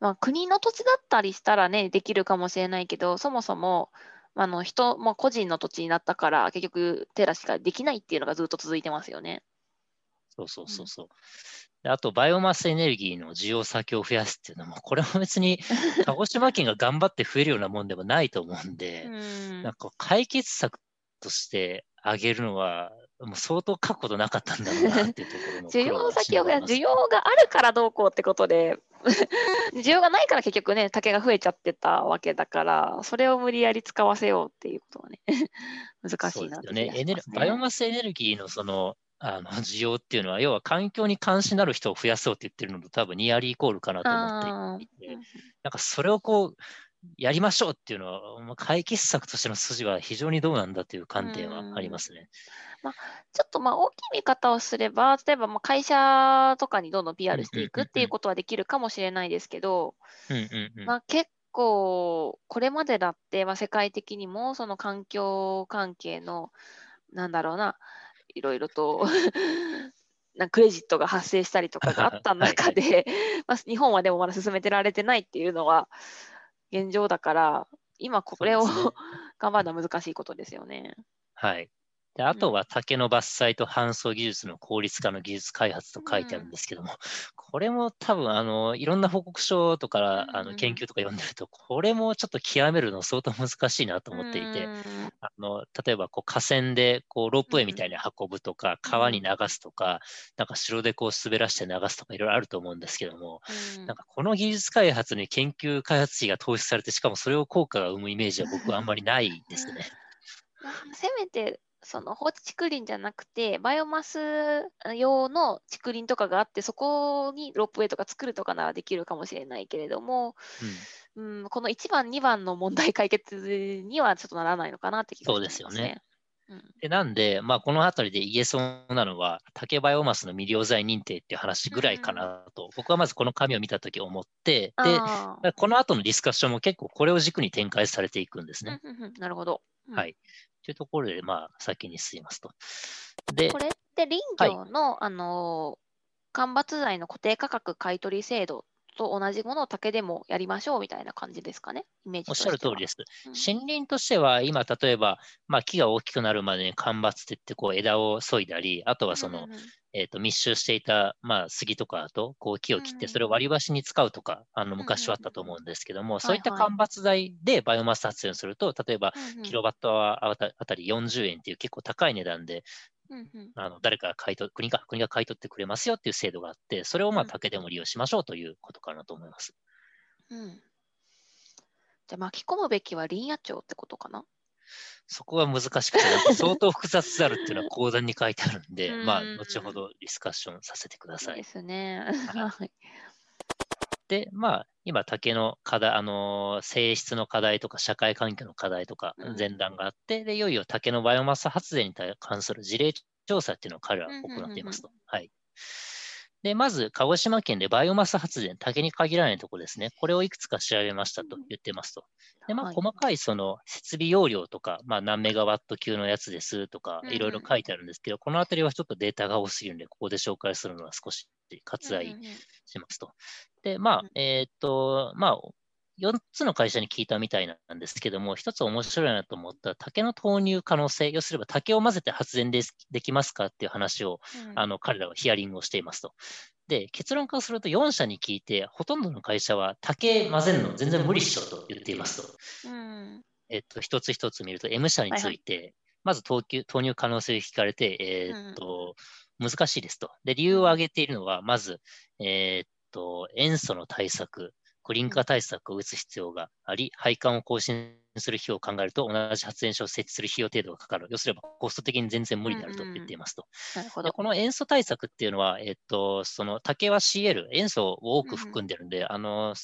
まあ、国の土地だったりしたらねできるかもしれないけど、そもそもあの人、まあ、個人の土地になったから結局テラしかできないっていうのがずっと続いてますよね。そうそうそうそう、うんあとバイオマスエネルギーの需要先を増やすっていうのも、これも別に鹿児島県が頑張って増えるようなもんでもないと思うんで、うん、なんか解決策として挙げるのはもう相当書くことなかったんだろうなっていうところの需要先を増やす、需要があるからどうこうってことで需要がないから結局ね竹が増えちゃってたわけだから、それを無理やり使わせようっていうことはね難しいなって、ねね、バイオマスエネルギーのそのあの需要っていうのは、要は環境に関心のある人を増やそうって言ってるのと多分ニアリーイコールかなと思っていて、なんかそれをこうやりましょうっていうのは解決策としての筋は非常にどうなんだという観点はありますね。まあ、ちょっとまあ大きい見方をすれば、例えばまあ会社とかにどんどん ピーアール していくっていうことはできるかもしれないですけど、結構これまでだってまあ世界的にもその環境関係のなんだろうないろいろとなんかクレジットが発生したりとかがあった中ではい、はい、まあ日本はでもまだ進めてられてないっていうのは現状だから、今これを、ね、頑張るのは難しいことですよね。はい。で、あとは竹の伐採と搬送技術の効率化の技術開発と書いてあるんですけども、うん、これも多分あのいろんな報告書とかあの研究とか読んでると、これもちょっと極めるの相当難しいなと思っていて、うん、あの例えばこう河川でこうロープウェイみたいに運ぶとか、うん、川に流すとか、なんか城でこう滑らして流すとかいろいろあると思うんですけども、うん、なんかこの技術開発に研究開発費が投資されて、しかもそれを効果が生むイメージは僕はあんまりないですね。せめてその放置竹林じゃなくてバイオマス用の竹林とかがあって、そこにロープウェイとか作るとかならできるかもしれないけれども、うんうん、このいちばんにばんの問題解決にはちょっとならないのかなって気がしますね。そうですよね。うん、でなんで、まあ、この辺りで言えそうなのは竹バイオマスの未利用材認定っていう話ぐらいかなと、うん、僕はまずこの紙を見たとき思って、でこの後のディスカッションも結構これを軸に展開されていくんですね。うんうんうん、なるほど。うん、はい、というところで、まあ、先に進みますと。でこれって林業の、はい、あの間伐材の固定価格買取制度と同じものを竹でもやりましょうみたいな感じですかね、イメージとしては。おっしゃる通りです。森林としては今例えば、まあ、木が大きくなるまでに間伐っていってこう枝を削いだり、あとはその、うんうん、えーと密集していた、まあ、杉とかとこう木を切ってそれを割り箸に使うとか、うん、あの昔はあったと思うんですけども、うん、そういった間伐材でバイオマス発電すると、はいはい、例えば、うん、キロワットアワーあたりよんじゅうえんっていう結構高い値段で、うんうん、あの誰かが買い取国が国が買い取ってくれますよっていう制度があって、それをまあ竹でも利用しましょうということかなと思います。うん、じゃあ巻き込むべきは林野庁ってことかな。そこは難しくて、相当複雑であるっていうのは講座に書いてあるんで、まあ後ほどディスカッションさせてください。いいですね。はい。でまあ、今竹の課題、あのー、性質の課題とか社会環境の課題とか前段があって、うん、でいよいよ竹のバイオマス発電に関する事例調査っていうのを彼らは行っていますと。でまず鹿児島県でバイオマス発電、竹に限らないところですね、これをいくつか調べましたと言ってますと。でまあ、細かいその設備容量とか、まあ、何メガワット級のやつですとかいろいろ書いてあるんですけど、このあたりはちょっとデータが多すぎるのでここで紹介するのは少し割愛しますと。でまあえっとまあよっつの会社に聞いたみたいなんですけども、一つ面白いなと思った竹の投入可能性、要すれば竹を混ぜて発電 で, できますかっていう話を、うん、あの彼らはヒアリングをしていますと。で結論からするとよん社に聞いて、ほとんどの会社は竹混ぜるの全然無理っしょと言っていますと。うん、えっと一つ一つ見ると エム 社について、はいはい、まず投入可能性を聞かれて、えー、っと、うん、難しいですと。で理由を挙げているのはまず、えー、っと塩素の対策、グリーン化対策を打つ必要があり、配管を更新する費用を考えると同じ発電所を設置する費用程度がかかる。要すればコスト的に全然無理になると言っていますと。うんうん、なるほど。この塩素対策っていうのは、えっと、その竹は シーエル、塩素を多く含んでるんで、うんうん、あの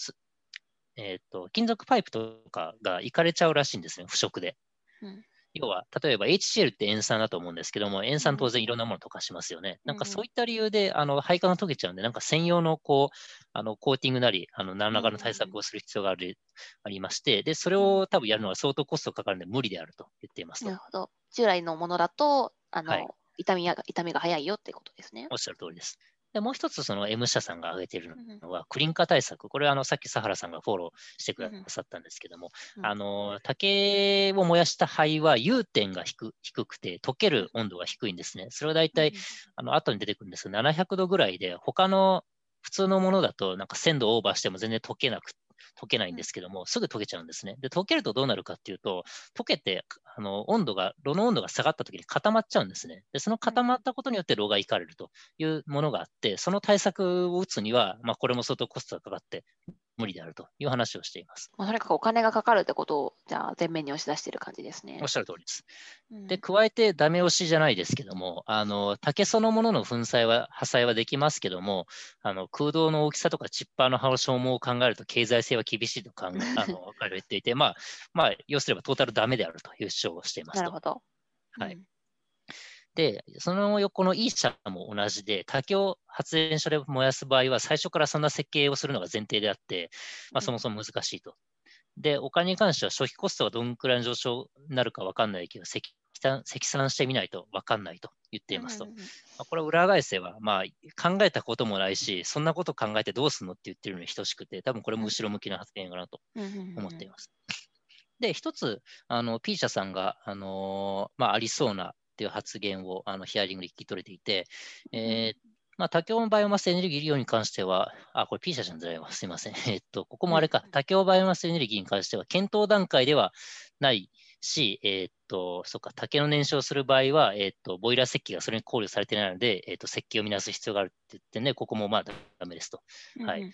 えっと、金属パイプとかがいかれちゃうらしいんですね、腐食で。うん、要は例えば エイチシーエル って塩酸だと思うんですけども、塩酸当然いろんなもの溶かしますよね。なんかそういった理由であの配管が溶けちゃうんで、なんか専用のこうあのコーティングなりあの何らかの対策をする必要が あ, るありまして、でそれを多分やるのは相当コストかかるので無理であると言っていますと。なるほど。従来のものだとあの、はい、痛みが痛みが早いよっていうことですね。おっしゃる通りです。でもう一つその エム 社さんが挙げているのはクリンカー対策、これはあのさっき佐原さんがフォローしてくださったんですけども、あの竹を燃やした灰は融点が 低, 低くて溶ける温度が低いんですね。それはだいたいあの後に出てくるんですがななひゃくどぐらいで、他の普通のものだとなんかせんどオーバーしても全然溶けなくて溶けないんですけども、すぐ溶けちゃうんですね。で、溶けるとどうなるかっていうと、溶けてあの温度が炉の温度が下がった時に固まっちゃうんですね。で、その固まったことによって炉がいかれるというものがあって、その対策を打つには、まあ、これも相当コストがかかって無理であるという話をしています。とにかくお金がかかるってことをじゃあ前面に押し出している感じですね。おっしゃる通りです。で、加えてダメ押しじゃないですけども、あの竹そのものの粉砕は破砕はできますけども、あの空洞の大きさとかチッパーの刃の消耗を考えると経済性は厳しいと考えあの言っていて、まあ、まあ要すればトータルダメであるという主張をしていますと。なるほど、はい。で、その横の E 社も同じで、竹を発電所で燃やす場合は最初からそんな設計をするのが前提であって、まあ、そもそも難しいと。で、お金に関しては消費コストがどのくらいの上昇になるか分かんないけど、積算、積算してみないと分かんないと言っていますと。うんうんうん、まあ、これ裏返せは、まあ、考えたこともないし、そんなこと考えてどうするのって言ってるのに等しくて、多分これも後ろ向きな発言かなと思っています。で、一つあの P 社さんが、あのーまあ、ありそうなっていう発言をあのヒアリングで聞き取れていて、えーまあ、多強バイオマスエネルギー利用に関しては、あ、これ P 社さんじゃないわ、すいません、えー、っとここもあれか、多強バイオマスエネルギーに関しては検討段階ではないし、えー、っとそっか、竹の燃焼する場合は、えー、っとボイラー設計がそれに考慮されていないので、えー、っと設計を見直す必要があるって言ってね、ここもまあダメですと。はい。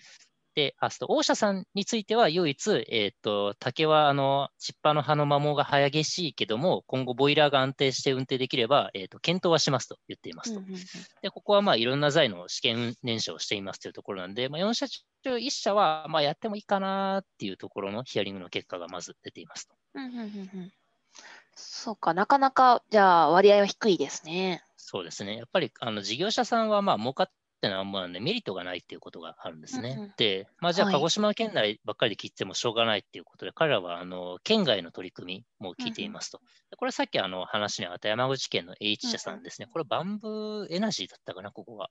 で、あとオーシャさんについては唯一、えー、と竹はあのチッパーの葉の摩耗が早げしいけども、今後ボイラーが安定して運転できれば、えー、と検討はしますと言っていますと。うんうんうん、で、ここはまあいろんな材の試験燃焼をしていますというところなんで、まあ、よん社中いっ社はまあやってもいいかなっていうところのヒアリングの結果がまず出ていますと。うんうんうんうん、そうか、なかなかじゃあ割合は低いですね。そうですね。やっぱりあの事業者さんはまあ儲かってってのはあんまり、ね、メリットがないっていうことがあるんですね。うんうん、で、まあ、じゃあ鹿児島県内ばっかりで聞いてもしょうがないっていうことで、はい、彼らはあの県外の取り組みも聞いていますと。うんうん、これさっきあの話にあった山口県の H 社さんですね。うんうん、これバンブーエナジーだったかな、ここは。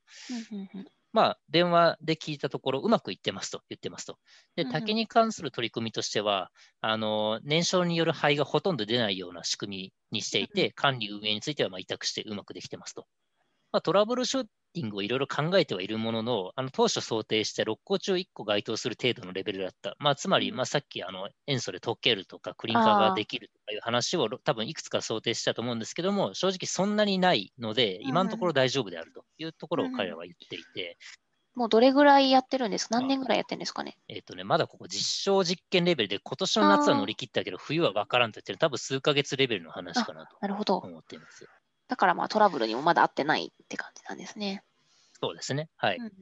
うんうんうん、まあ、電話で聞いたところ、うまくいってますと言ってますと。で、竹に関する取り組みとしては、あの燃焼による灰がほとんど出ないような仕組みにしていて、管理運営についてはまあ委託してうまくできてますと。まあ、トラブルシュートをいろいろ考えてはいるものの、あの当初想定してろっこ中いっこ該当する程度のレベルだった、まあ、つまり、まあ、さっきあの塩素で溶けるとかクリンカーができるとかいう話を多分いくつか想定したと思うんですけども、正直そんなにないので今のところ大丈夫であるというところを彼らは言っていて、うんうん、もうどれぐらいやってるんですか、何年ぐらいやってるんですかね。えっとね、まだここ実証実験レベルで、今年の夏は乗り切ったけど冬は分からんと言ってる、多分数ヶ月レベルの話かなと思っています。だからまあトラブルにもまだ合ってないって感じなんですね。そうですね。はい。うん、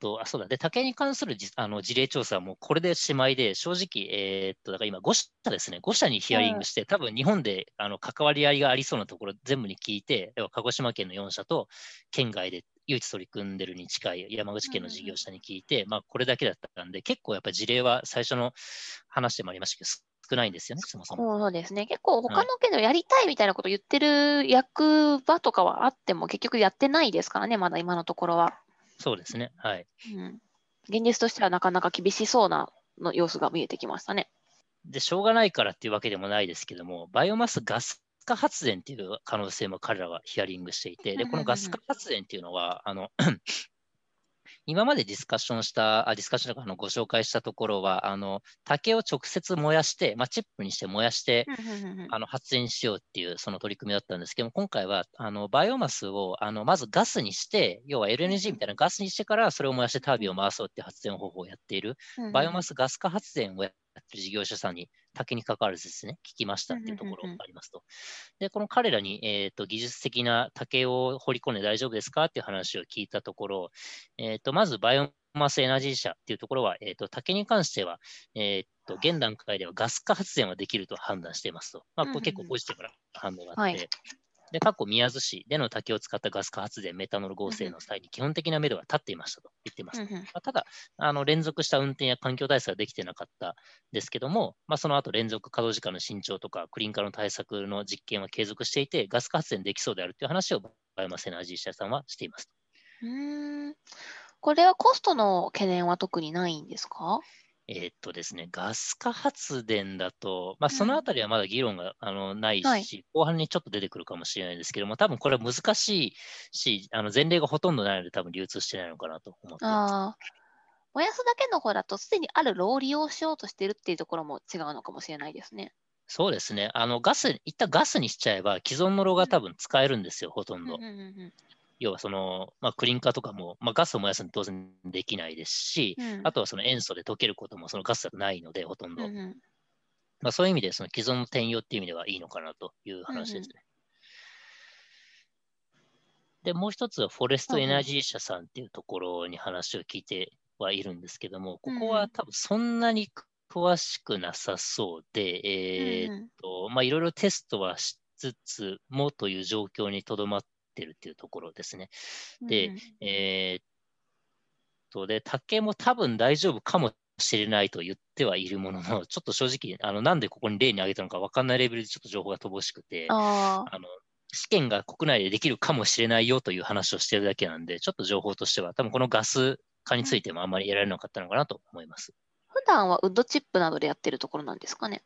と、あ、そうだ。で、竹に関するじあの事例調査はもうこれでしまいで、正直、えー、っと、だから今ご社ですね、ご社にヒアリングして、うん、多分日本であの関わり合いがありそうなところ全部に聞いて、要は鹿児島県のよん社と県外で唯一取り組んでるに近い山口県の事業者に聞いて、うん、まあこれだけだったんで、結構やっぱり事例は最初の話でもありましたけど、少ないんですよね、そもそも。そうですね。結構他の県でやりたいみたいなことを言ってる役場とかはあっても、結局やってないですからね、まだ今のところは。そうですね。はい。うん、現実としてはなかなか厳しそうなの様子が見えてきましたね。で、しょうがないからっていうわけでもないですけども、バイオマスガス化発電っていう可能性も彼らはヒアリングしていて、で、このガス化発電っていうのは、あの今までディスカッションした、あディスカッションとかのご紹介したところは、あの竹を直接燃やして、まあ、チップにして燃やしてあの発電しようっていうその取り組みだったんですけども、今回はあのバイオマスをあのまずガスにして、要は エルエヌジー みたいなガスにしてからそれを燃やしてタービンを回そうっていう発電方法をやっている、バイオマスガス化発電をやっている事業者さんに竹に関わるですね、聞きましたっていうところがありますと。で、この彼らに、えー、と技術的な竹を掘り込んで大丈夫ですかっていう話を聞いたところ、えー、とまずバイオマスエナジー社っていうところは、えー、と竹に関しては、えー、と現段階ではガス化発電はできると判断していますと。まあ、これ結構ポジティブな反応があって、うんうんはい、で過去宮津市での竹を使ったガス化発電メタノル合成の際に基本的な目処は立っていましたと言っています、うんうんまあ、ただあの連続した運転や環境対策はできてなかったですけども、まあ、その後連続稼働時間の伸長とかクリンカーの対策の実験は継続していてガス化発電できそうであるという話をバイオマスエナジー社さんはしていますと。うーん。これはコストの懸念は特にないんですか？えーっとですね、ガス火発電だと、まあ、うんそのあたりはまだ議論があのないはい。し、後半にちょっと出てくるかもしれないですけども、多分これは難しいし、あの前例がほとんどないので、多分流通してないのかなと思ってます。ああ、燃やすだけの方だと、すでにある炉を利用しようとしてるっていうところも違うのかもしれないですね。そうですね、あのガス、一旦ガスにしちゃえば、既存の炉が多分使えるんですよ、ほとんうん、ど。うん、うん、うん要はその、まあ、クリンカーとかも、まあ、ガスを燃やすの当然できないですし、うん。うん。あとはその塩素で溶けることもそのガスだとないので、ほとんうど。ん、うん。まあ、そういう意味で、その既存の転用っていう意味ではいいのかなといううん、話でうすん。ね。で、もう一つはフォレスはトエいはナい。ジー社さんっていうところに話を聞いてはいるんですけども、うここんうはん。多分そんなに詳しくなさそうで、うえーんっうん。と、まあ、いろいろテストはしつつもという状況にとどまってるっていうところですね。うんで、うん。えーっと、で、竹も多分大丈夫かもしれないと言ってはいるものの、ちょっと正直、あのなんでここに例に挙げたのか分かんないレベルでちょっと情報が乏しくて、ああ。あの試験が国内でできるかもしれないよという話をしているだけなんで、ちょっと情報としては、多分このガス化にうついん。てもあんまり得られなかったのかなと思います。普段はウッドチップなどでやってるところなんですかね？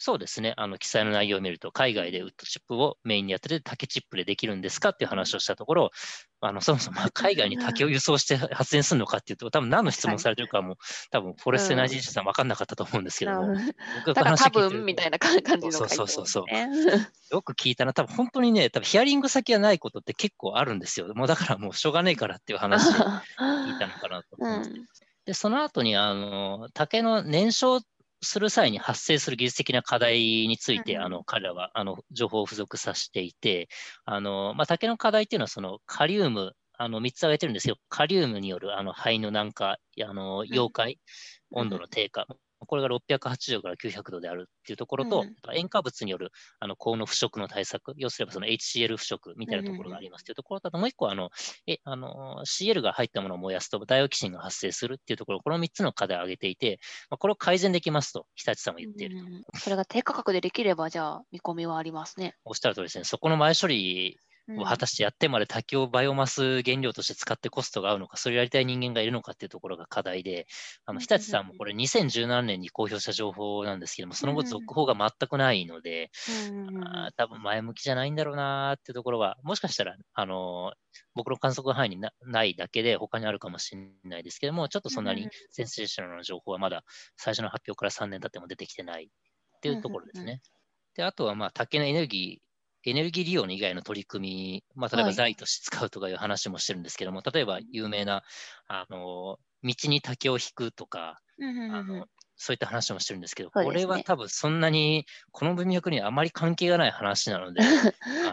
そうですね、あの記載の内容を見ると、海う外でん。ウッドチップをメインにやってて、竹チップでできるんですかっていう話をしたところ、あのそもそもまあ海外に竹を輸送して発電するのかっていうと、多分何の確質か問に。されてるかも、多分フォレうストエナジーん。社さん分かんなかったと思うんですけども、うん。僕だがから話多聞いて分るみたいと、な感感そうじのそう回そう答そうですそう、ね。よく聞いたな、多分本当にね、多分ヒアリング先がないことって結構あるんですよ。もうだからもうしょうがねえからっていう話で聞いたのかなとう思います。ん。で、その後に、あの、竹の燃焼する際に発生する技術的な課題につういて、あん。の、彼らは、あの、情報を付属させていて、あの、まあ、竹の課題っていうのは、その、カリウム、あの、みっつ挙げてるんですよ。カリウムによる、あの、肺の軟化、あの、うん。溶解、う温度ん。の低下、これがろっぴゃくはちじゅうからきゅうひゃくどであるっていうところうと、ん。塩化物によるあの高濃腐食の対策、要すればその エイチシーエル 腐食みうたいん。なところがありますというところと、あともう一個はあのえあの シーエル が入ったものを燃やすとダイオキシンが発生するっていうところ、このみっつの課題を挙げていて、まあ、これを改善できますと、日立さんも言うっていると。ん。それが低価格でできれば、じゃあ、見込みはありますね。おっしゃるとおりですね、そこの前処理うを果ん。たしてやってまで多をバイオマス原料として使ってコストが合うのか、それをやりたい人間がいるのかっていうところが課題で、あうのん。日立さんもこれにせんじゅうななねんに公表した情報なんですけども、うその後続ん。報が全くないので、うん。あー多分前向きじゃないんだろうなーっていうところは、もしかしたら、あのー僕の観測範囲になないだけで他にあるかもしれないですけども、ちょっとうそんなにん。センセーショナルな情報はまだ最初の発表からさんねん経っても出てきてないっていううん。ところでうすん。ね。で、あとはまあ竹のエネルギー、エネルギー利用の以外の取り組み、まあ、例えはばい。財として使うとかいう話もしてるんですけども、例えば有名な、あの、道に竹を引くとか、うんうんあうんうの、んそういった話もしてるんですけど、そうこでれすはね。多分そんなに、この文脈にはあまり関係がない話なので、あ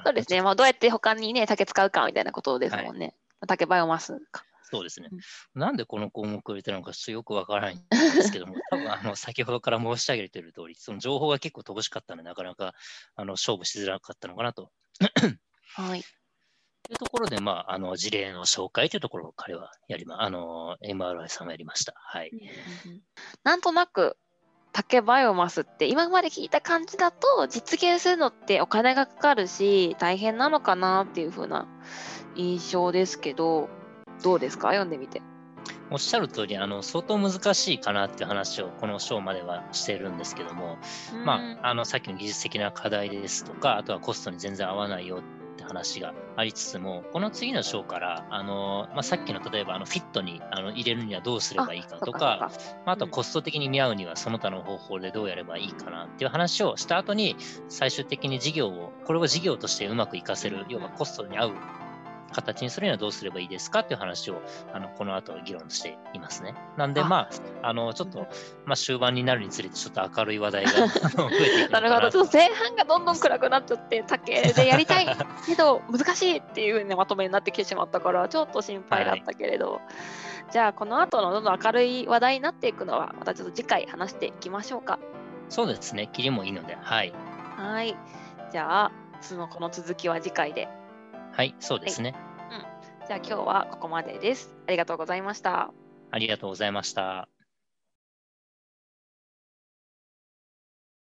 そうでの、すちょね。まあ、どうやって他にね、竹使うかみたいなことですはもい、んね。竹バイオマスか。そうですね。うん。なんでこの項目を入れたのかちょっとよくわからないんですけども、多分あの先ほどから申し上げている通り、その情報が結構乏しかったので、なかなかあの勝負しづらかったのかなと。はい。というところで、まあ、あの事例の紹介というところを彼はやりま、あの エムアールアイ さんはやりました。はい。うんうんうんなんとなく竹バイオマスって今まで聞いた感じだと実現するのってお金がかかるし大変なのかなっていう風な印象ですけど、どうですか、読んでみて？おっしゃる通り、あの相当難しいかなっていう話をこの章まではしてるんですけども、うまんあ、あのさっきの技術的な課題ですとか、あとはコストに全然合わないよって話がありつつも、この次の章からあの、まあ、さっきの例えばあのフィットにあの入れるにはどうすればあいいかそっとかそっか、か、まあ、あうとんコスト的に見合うにはその他の方法でどうやればいいかなっていう話をした後に、最終的に事業をこれを事業としてうまく活かうせんる、要はコストに合う形にするにはどうすればいいですかっていう話をあのこの後議論していますね。なんで、あまあ、あのちょうっんと、まあ、終盤になるにつれて、ちょっと明るい話題が 増えていくなのるかほど。なちょっとと前半がどん思いどまんす。暗くなっちゃって、竹でやりたいけど難しいっていう風なまとめになってきてしまったから、ちょっと心配だはっい、たけれど、じゃあこの後のどんどん明るい話題になっていくのはまたちょっと次回話していきましょうか。そうですね、切りもいいので、はい、はい。じゃあそのこの続きは次回で。はい、そうではい。すね。うん。じゃあ今日はここまでです。ありがとうございました。ありがとうございました。